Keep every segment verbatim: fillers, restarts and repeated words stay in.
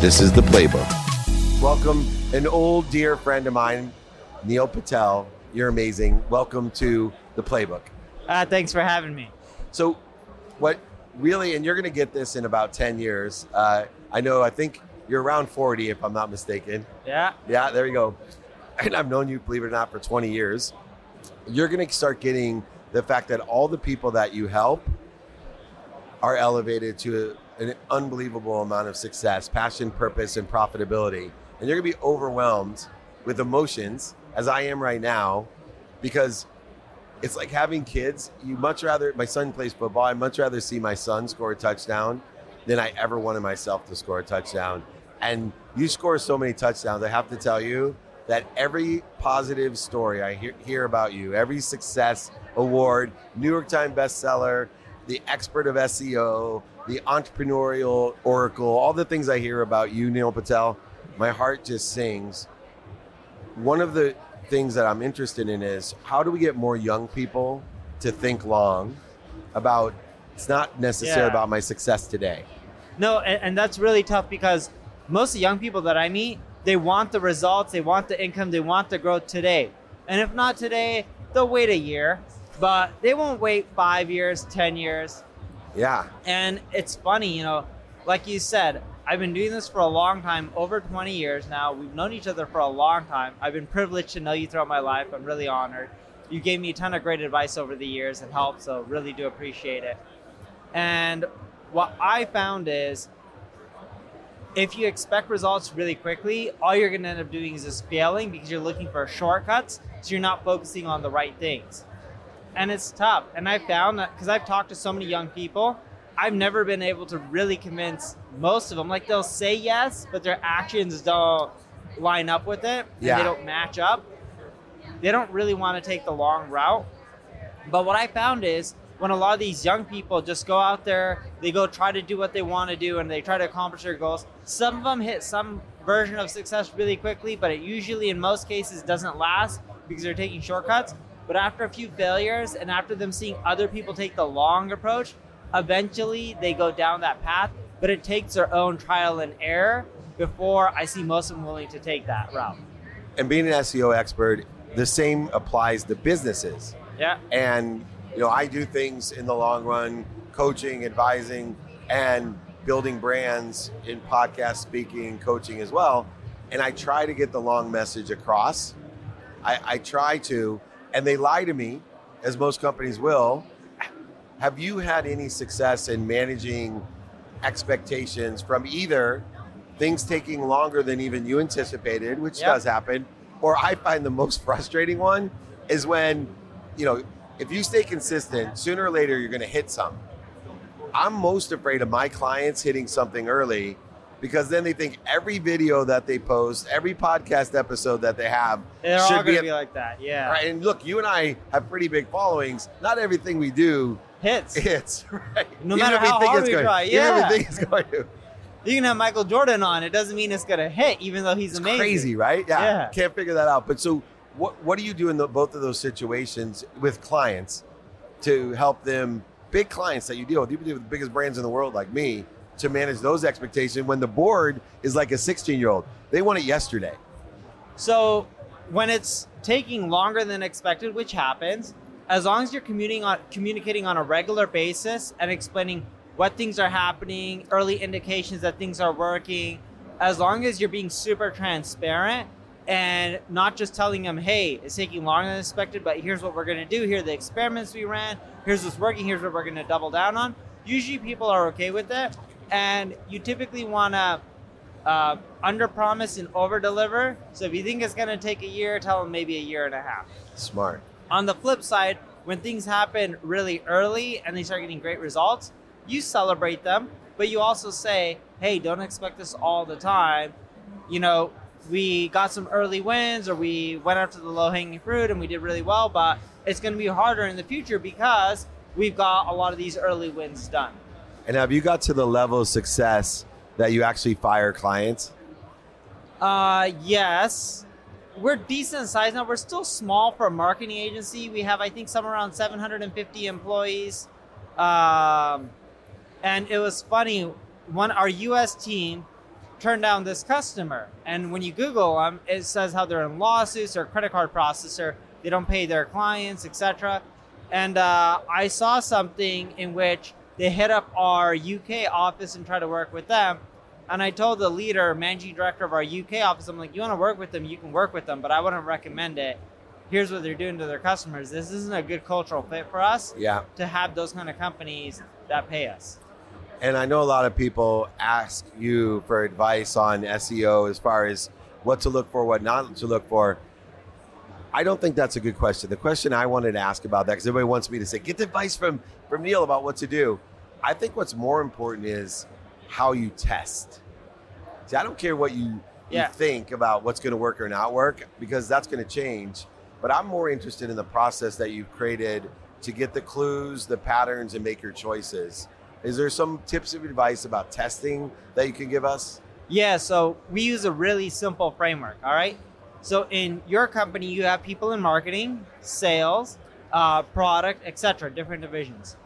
This is The Playbook. Welcome, an old dear friend of mine, Neil Patel. You're amazing. Welcome to The Playbook. Uh, thanks for having me. So what really, and you're going to get this in about ten years. Uh, I know, I think you're around forty, if I'm not mistaken. Yeah. Yeah, there you go. And I've known you, believe it or not, for twenty years. You're going to start getting the fact that all the people that you help are elevated to a, an unbelievable amount of success, passion, purpose, and profitability. And you're going to be overwhelmed with emotions, as I am right now, because it's like having kids. You much rather, my son plays football, I'd much rather see my son score a touchdown than I ever wanted myself to score a touchdown. And you score so many touchdowns, I have to tell you that every positive story I hear, hear about you, every success award, New York Times bestseller, the expert of S E O, the entrepreneurial oracle, all the things I hear about you, Neil Patel, my heart just sings. One of the things that I'm interested in is how do we get more young people to think long about, it's not necessarily yeah. about my success today. No, and, and that's really tough because most of the young people that I meet, they want the results, they want the income, they want the growth today. And if not today, they'll wait a year, but they won't wait five years, ten years. Yeah. And it's funny, you know, like you said, I've been doing this for a long time, over twenty years now. We've known each other for a long time. I've been privileged to know you throughout my life. I'm really honored. You gave me a ton of great advice over the years and help, so really do appreciate it. And what I found is if you expect results really quickly, all you're going to end up doing is just failing because you're looking for shortcuts, so you're not focusing on the right things. And it's tough. And I found that because I've talked to so many young people, I've never been able to really convince most of them. Like they'll say yes, but their actions don't line up with it. And yeah. They don't match up. They don't really want to take the long route. But what I found is when a lot of these young people just go out there, they go try to do what they want to do and they try to accomplish their goals. Some of them hit some version of success really quickly, but it usually in most cases doesn't last because they're taking shortcuts. But after a few failures and after them seeing other people take the long approach, eventually they go down that path, but it takes their own trial and error before I see most of them willing to take that route. And being an S E O expert, the same applies to businesses. Yeah. And you know, I do things in the long run, coaching, advising, and building brands in podcast speaking, coaching as well. And I try to get the long message across. I, I try to, and they lie to me, as most companies will. Have you had any success in managing expectations from either things taking longer than even you anticipated, which yep. does happen, or I find the most frustrating one is when, you know, if you stay consistent, sooner or later you're going to hit something. I'm most afraid of my clients hitting something early because then they think every video that they post, every podcast episode that they have They're should all be, a, be like that. Yeah. Right. And look, you and I have pretty big followings. Not everything we do Hits. Hits, right. No matter even how hard we going, try, yeah. Even if we think it's going to. You can have Michael Jordan on. It doesn't mean it's going to hit, even though he's it's amazing. Crazy, right? Yeah. yeah. Can't figure that out. But so what what do you do in the, both of those situations with clients to help them, big clients that you deal with, you deal with the biggest brands in the world like me, to manage those expectations when the board is like a sixteen-year-old. They want it yesterday. So when it's taking longer than expected, which happens, as long as you're communicating on, communicating on a regular basis and explaining what things are happening, early indications that things are working, as long as you're being super transparent and not just telling them, hey, it's taking longer than expected, but here's what we're going to do. Here are the experiments we ran. Here's what's working. Here's what we're going to double down on. Usually people are okay with it. And you typically want to uh, underpromise and overdeliver. So if you think it's going to take a year, tell them maybe a year and a half. Smart. On the flip side, when things happen really early and they start getting great results, you celebrate them, but you also say, hey, don't expect this all the time. You know, we got some early wins or we went after the low-hanging fruit and we did really well, but it's going to be harder in the future because we've got a lot of these early wins done. And have you got to the level of success that you actually fire clients? Uh, yes. We're decent size now. We're still small for a marketing agency. We have, I think, somewhere around seven hundred fifty employees. Um, and it was funny. One, our U S team turn down this customer. And when you Google them, it says how they're in lawsuits or credit card processor, they don't pay their clients, et cetera. And uh, I saw something in which they hit up our U K office and try to work with them. And I told the leader, managing director of our U K office, I'm like, you want to work with them, you can work with them, but I wouldn't recommend it. Here's what they're doing to their customers. This isn't a good cultural fit for us yeah. to have those kind of companies that pay us. And I know a lot of people ask you for advice on S E O as far as what to look for, what not to look for. I don't think that's a good question. The question I wanted to ask about that, because everybody wants me to say, get the advice from, from Neil about what to do. I think what's more important is how you test. See, I don't care what you, yeah. you think about what's going to work or not work, because that's going to change. But I'm more interested in the process that you've created to get the clues, the patterns, and make your choices. Is there some tips of advice about testing that you can give us? Yeah, so we use a really simple framework, all right? So in your company, you have people in marketing, sales, uh, product, et cetera, different divisions.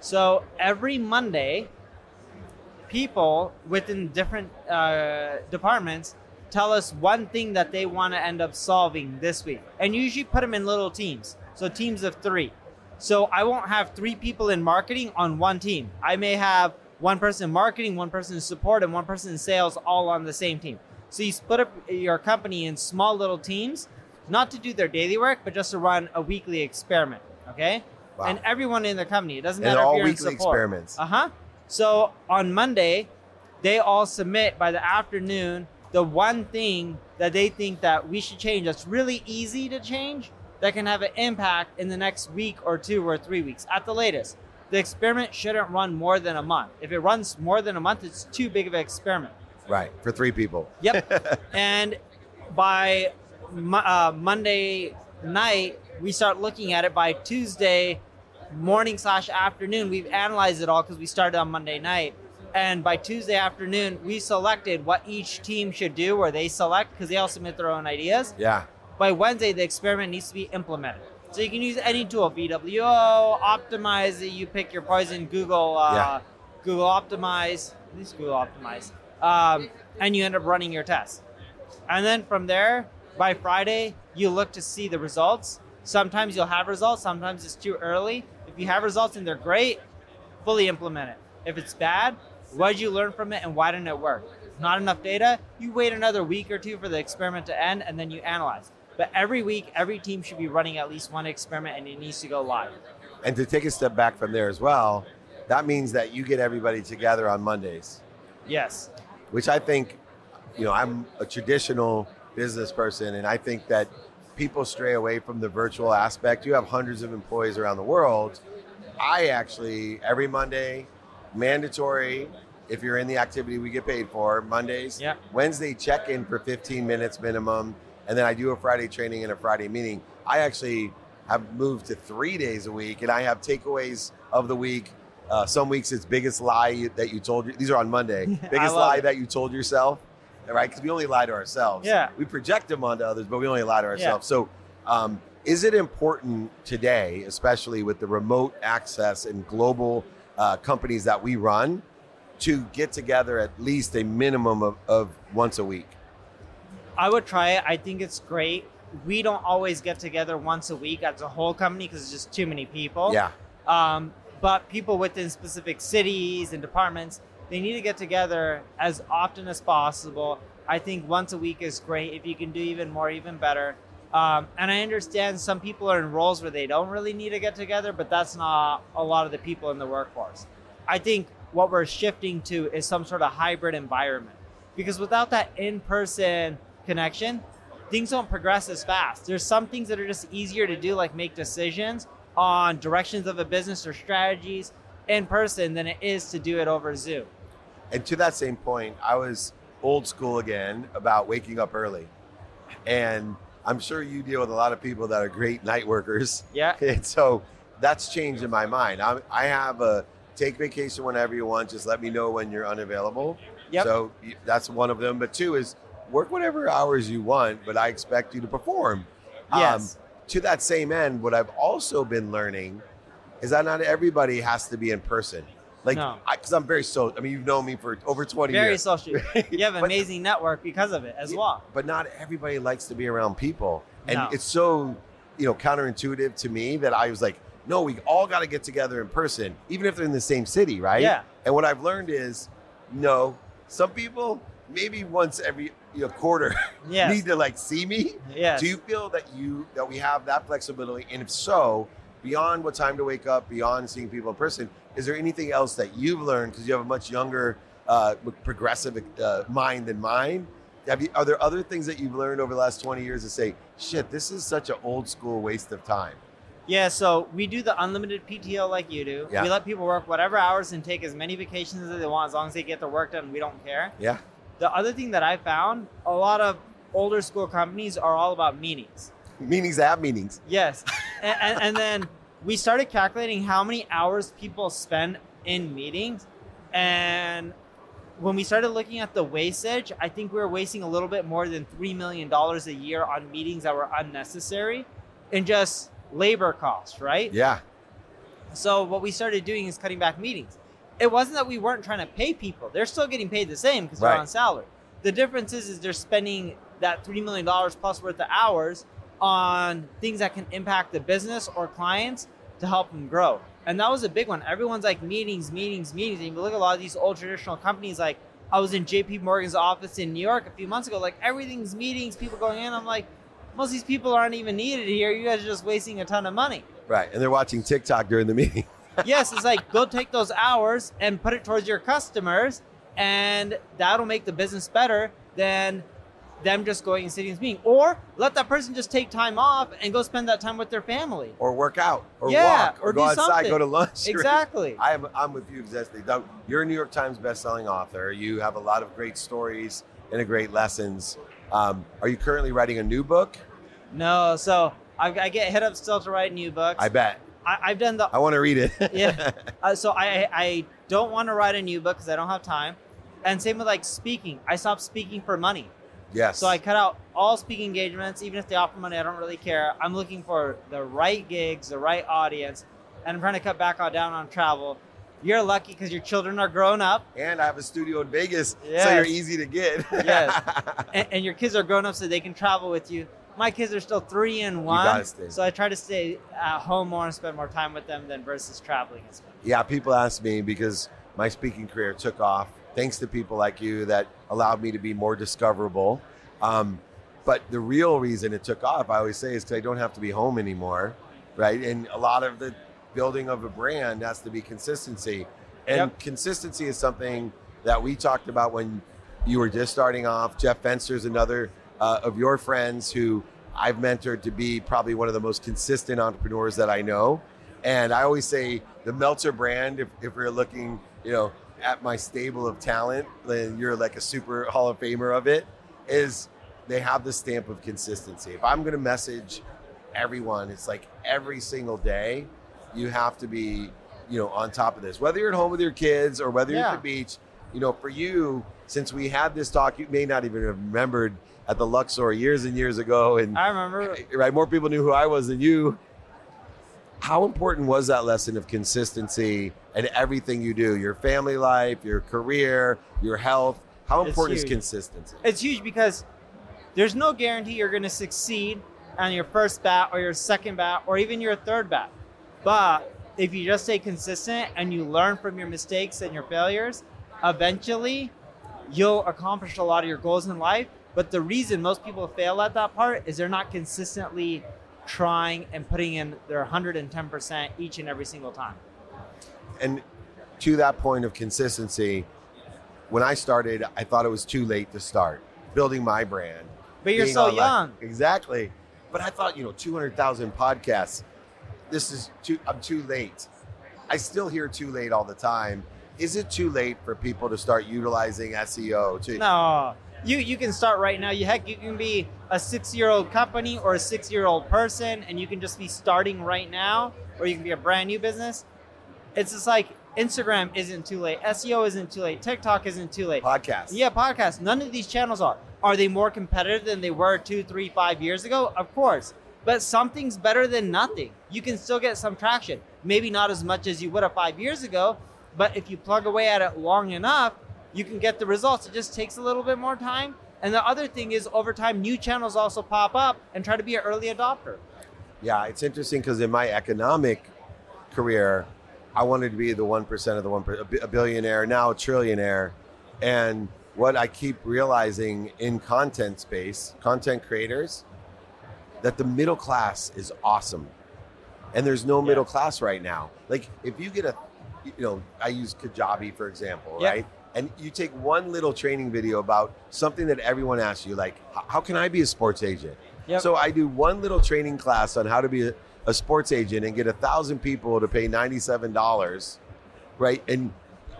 So every Monday, people within different uh, departments tell us one thing that they want to end up solving this week. And you usually put them in little teams, so teams of three. So I won't have three people in marketing on one team. I may have one person in marketing, one person in support, and one person in sales all on the same team. So you split up your company in small little teams, not to do their daily work, but just to run a weekly experiment, okay? Wow. And everyone in the company, it doesn't matter if you're in support. And all weekly experiments. Uh-huh. So on Monday, they all submit by the afternoon the one thing that they think that we should change that's really easy to change that can have an impact in the next week or two or three weeks at the latest. The experiment shouldn't run more than a month. If it runs more than a month, it's too big of an experiment. Right, for three people. Yep. And by uh, Monday night, we start looking at it. By Tuesday morning slash afternoon, we've analyzed it all because we started on Monday night. And by Tuesday afternoon, we selected what each team should do, or they select, because they all submit their own ideas. Yeah. By Wednesday, the experiment needs to be implemented. So you can use any tool, V W O, Optimize, you pick your poison, Google, uh, yeah. Google Optimize, at least Google Optimize. Um, and you end up running your test. And then from there, by Friday, you look to see the results. Sometimes you'll have results, sometimes it's too early. If you have results and they're great, fully implement it. If it's bad, what did you learn from it and why didn't it work? Not enough data, you wait another week or two for the experiment to end and then you analyze. But every week, every team should be running at least one experiment and it needs to go live. And to take a step back from there as well, that means that you get everybody together on Mondays. Yes. Which I think, you know, I'm a traditional business person, and I think that people stray away from the virtual aspect. You have hundreds of employees around the world. I actually, every Monday, mandatory, if you're in the activity we get paid for, Mondays, yeah. Wednesday check-in for fifteen minutes minimum, and then I do a Friday training and a Friday meeting. I actually have moved to three days a week, and I have takeaways of the week. Uh, some weeks it's biggest lie that you told, you, these are on Monday, biggest lie it. that you told yourself, right? Because we only lie to ourselves. Yeah. We project them onto others, but we only lie to ourselves. Yeah. So um, is it important today, especially with the remote access and global uh, companies that we run, to get together at least a minimum of, of once a week? I would try it. I think it's great. We don't always get together once a week as a whole company because it's just too many people. Yeah. Um, But people within specific cities and departments, they need to get together as often as possible. I think once a week is great. If you can do even more, even better. Um, and I understand some people are in roles where they don't really need to get together, but that's not a lot of the people in the workforce. I think what we're shifting to is some sort of hybrid environment, because without that in-person connection, things don't progress as fast. There's some things that are just easier to do, like make decisions on directions of a business or strategies in person than it is to do it over Zoom. And to that same point, I was old school again about waking up early. And I'm sure you deal with a lot of people that are great night workers. Yeah. And so that's changed in my mind. I'm, I have a take vacation whenever you want, just let me know when you're unavailable. Yep. So that's one of them. But two is work whatever hours you want, but I expect you to perform. Yes. Um, To that same end, what I've also been learning is that not everybody has to be in person. Like, no. I, cause I'm very social. I mean, you've known me for over twenty very years. Very social. You have an but, amazing network because of it as yeah, well. But not everybody likes to be around people. And no. it's so, you know, counterintuitive to me that I was like, no, we all got to get together in person, even if they're in the same city, right? Yeah. And what I've learned is, no, some people maybe once every you know, quarter yes. need to like see me. Yes. Do you feel that you, that we have that flexibility? And if so, beyond what time to wake up, beyond seeing people in person, is there anything else that you've learned? Because you have a much younger, uh, progressive uh, mind than mine. Have you, are there other things that you've learned over the last twenty years to say, shit, this is such an old school waste of time? Yeah, so we do the unlimited P T O like you do. Yeah. We let people work whatever hours and take as many vacations as they want, as long as they get their work done, we don't care. Yeah. The other thing that I found, a lot of older school companies are all about meetings. Meetings that have meetings. Yes. and, and, and then we started calculating how many hours people spend in meetings. And when we started looking at the wastage, I think we were wasting a little bit more than three million dollars a year on meetings that were unnecessary and just labor costs, right? Yeah. So what we started doing is cutting back meetings. It wasn't that we weren't trying to pay people. They're still getting paid the same because right. they're on salary. The difference is, is they're spending that three million dollars plus worth of hours on things that can impact the business or clients to help them grow. And that was a big one. Everyone's like meetings, meetings, meetings. And you look at a lot of these old traditional companies, like I was in J P Morgan's office in New York a few months ago, like everything's meetings, people going in. I'm like, most of these people aren't even needed here. You guys are just wasting a ton of money. Right, and they're watching TikTok during the meeting. Yes, it's like, go take those hours and put it towards your customers, and that'll make the business better than them just going and sitting in this meeting. Or let that person just take time off and go spend that time with their family. Or work out, or yeah, walk, or, or go outside, something. Go to lunch. Exactly. Or, I'm, I'm with you exactly. You're a New York Times bestselling author. You have a lot of great stories and a great lessons. Um, are you currently writing a new book? No, so I, I get hit up still to write new books. I bet. I, I've done the- I want to read it. yeah. Uh, so I, I don't want to write a new book because I don't have time. And same with like speaking. I stopped speaking for money. Yes. So I cut out all speaking engagements. Even if they offer money, I don't really care. I'm looking for the right gigs, the right audience, and I'm trying to cut back on down on travel. You're lucky because your children are grown up. And I have a studio in Vegas, yes. so you're easy to get. yes. And, and your kids are grown up so they can travel with you. My kids are still three and one. You gotta stay. So I try to stay at home more and spend more time with them than versus traveling as much. Yeah, people ask me because my speaking career took off thanks to people like you that allowed me to be more discoverable. Um, but the real reason it took off, I always say, is because I don't have to be home anymore, right? And a lot of the building of a brand has to be consistency. And yep. consistency is something that we talked about when you were just starting off. Jeff Fenster's another uh, of your friends who I've mentored to be probably one of the most consistent entrepreneurs that I know. And I always say the Meltzer brand, if, if we're looking, you know, at my stable of talent, then you're like a super Hall of Famer of it, is they have the stamp of consistency. If I'm going to message everyone, it's like every single day, you have to be, you know, on top of this, whether you're at home with your kids or whether you're yeah. at the beach. You know, for you, since we had this talk, you may not even have remembered at the Luxor years and years ago. And I remember. Right. More people knew who I was than you. How important was that lesson of consistency in everything you do, your family life, your career, your health? How important is consistency? It's huge because there's no guarantee you're going to succeed on your first bat or your second bat or even your third bat. But if you just stay consistent and you learn from your mistakes and your failures, eventually you'll accomplish a lot of your goals in life. But the reason most people fail at that part is they're not consistently trying and putting in their one hundred ten percent each and every single time. And to that point of consistency, when I started, I thought it was too late to start building my brand. But you're so young. Exactly. But I thought, you know, two hundred thousand podcasts. This is too, I'm too late. I still hear too late all the time. Is it too late for people to start utilizing S E O? To- no, you you can start right now. You heck, you can be a six-year-old company or a six-year-old person, and you can just be starting right now, or you can be a brand new business. It's just like Instagram isn't too late. S E O isn't too late. TikTok isn't too late. Podcasts. Yeah, podcasts. None of these channels are. Are they more competitive than they were two, three, five years ago? Of course. But something's better than nothing. You can still get some traction. Maybe not as much as you would have five years ago, But if you plug away at it long enough, you can get the results. It just takes a little bit more time. And the other thing is, over time, new channels also pop up, and try to be an early adopter. Yeah, it's interesting because in my economic career, I wanted to be the one percent of the one percent, a billionaire, now a trillionaire. And what I keep realizing in content space, content creators, that the middle class is awesome. And there's no middle yeah. class right now. Like if you get a, you know, I use Kajabi, for example, yeah. right? And you take one little training video about something that everyone asks you, like, how can I be a sports agent? Yep. So I do one little training class on how to be a, a sports agent and get a thousand people to pay ninety-seven dollars, right? And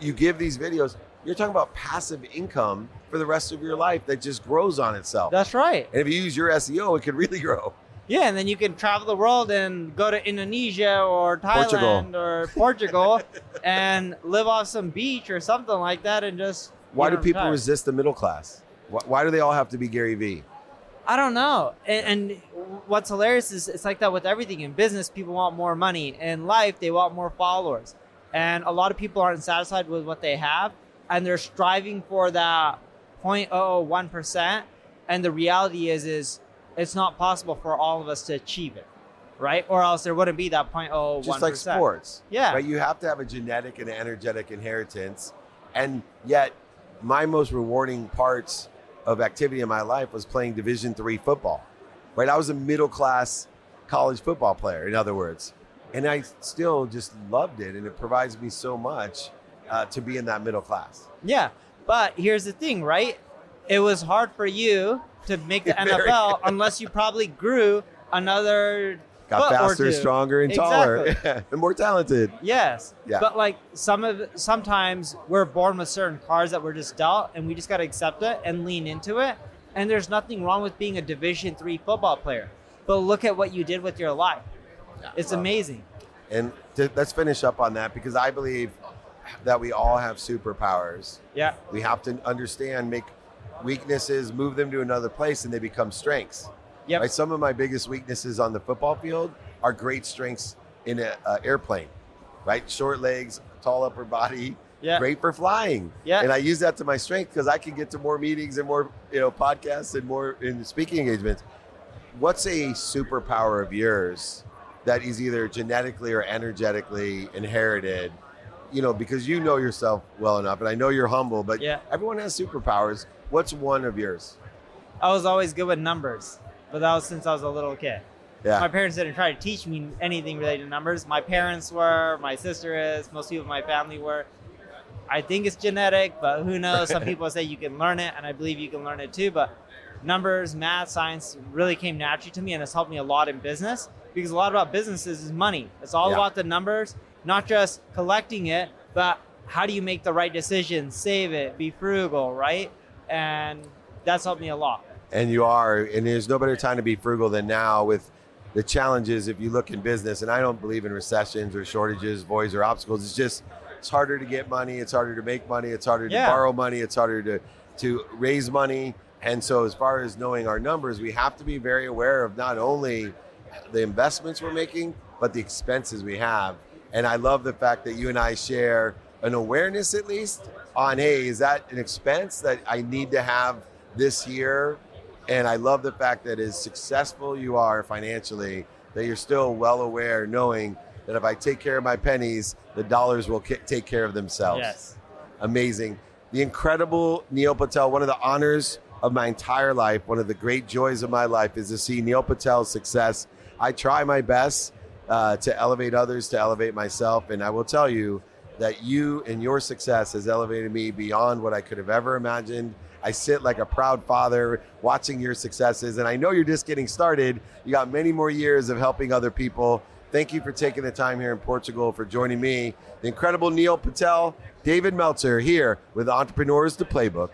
you give these videos, you're talking about passive income for the rest of your life that just grows on itself. That's right. And if you use your S E O, it could really grow. Yeah, and then you can travel the world and go to Indonesia or Thailand Portugal. or Portugal and live off some beach or something like that and just... Why do people resist the middle class? Why, why do they all have to be Gary Vee? I don't know. And, and what's hilarious is it's like that with everything. In business, people want more money. In life, they want more followers. And a lot of people aren't satisfied with what they have, and they're striving for that zero point zero zero one percent. And the reality is, is... it's not possible for all of us to achieve it, right? Or else there wouldn't be that zero point zero one percent. Just like sports. Yeah. Right? You have to have a genetic and energetic inheritance. And yet, my most rewarding parts of activity in my life was playing Division three football, right? I was a middle-class college football player, in other words. And I still just loved it, and it provides me so much uh, to be in that middle class. Yeah, but here's the thing, right? It was hard for you to make the N F L unless you probably grew another got faster, or two. stronger, and exactly. taller, and more talented. Yes, yeah. But like some of sometimes we're born with certain cards that we're just dealt, and we just got to accept it and lean into it. And there's nothing wrong with being a Division three football player. But look at what you did with your life; yeah, it's well, amazing. And to, let's finish up on that because I believe that we all have superpowers. Yeah, we have to understand make. weaknesses, move them to another place, and they become strengths. Yep. Right? Some of my biggest weaknesses on the football field are great strengths in an airplane, right? Short legs, tall upper body, yep. great for flying. Yep. And I use that to my strength because I can get to more meetings and more you know, podcasts and more in speaking engagements. What's a superpower of yours that is either genetically or energetically inherited? You know, because you know yourself well enough, and I know you're humble, but yeah. everyone has superpowers. What's one of yours? I was always good with numbers, but that was since I was a little kid. Yeah. My parents didn't try to teach me anything related to numbers. My parents were, my sister is, most people in my family were. I think it's genetic, but who knows? Some people say you can learn it, and I believe you can learn it too, but numbers, math, science really came naturally to me, and it's helped me a lot in business, because a lot about businesses is money. It's all yeah. about the numbers, not just collecting it, but how do you make the right decision, save it, be frugal, right? And that's helped me a lot. And you are, and there's no better time to be frugal than now with the challenges. If you look in business, and I don't believe in recessions or shortages, voids or obstacles, it's just, it's harder to get money, it's harder to make money, it's harder to yeah. borrow money, it's harder to, to raise money. And so as far as knowing our numbers, we have to be very aware of not only the investments we're making, but the expenses we have. And I love the fact that you and I share an awareness at least on, hey, is that an expense that I need to have this year? And I love the fact that as successful you are financially, that you're still well aware, knowing that if I take care of my pennies, the dollars will k- take care of themselves. Yes. Amazing. The incredible Neil Patel, one of the honors of my entire life, one of the great joys of my life is to see Neil Patel's success. I try my best uh, to elevate others, to elevate myself. And I will tell you, that you and your success has elevated me beyond what I could have ever imagined. I sit like a proud father watching your successes, and I know you're just getting started. You got many more years of helping other people. Thank you for taking the time here in Portugal for joining me. The incredible Neil Patel, David Meltzer here with Entrepreneurs The Playbook.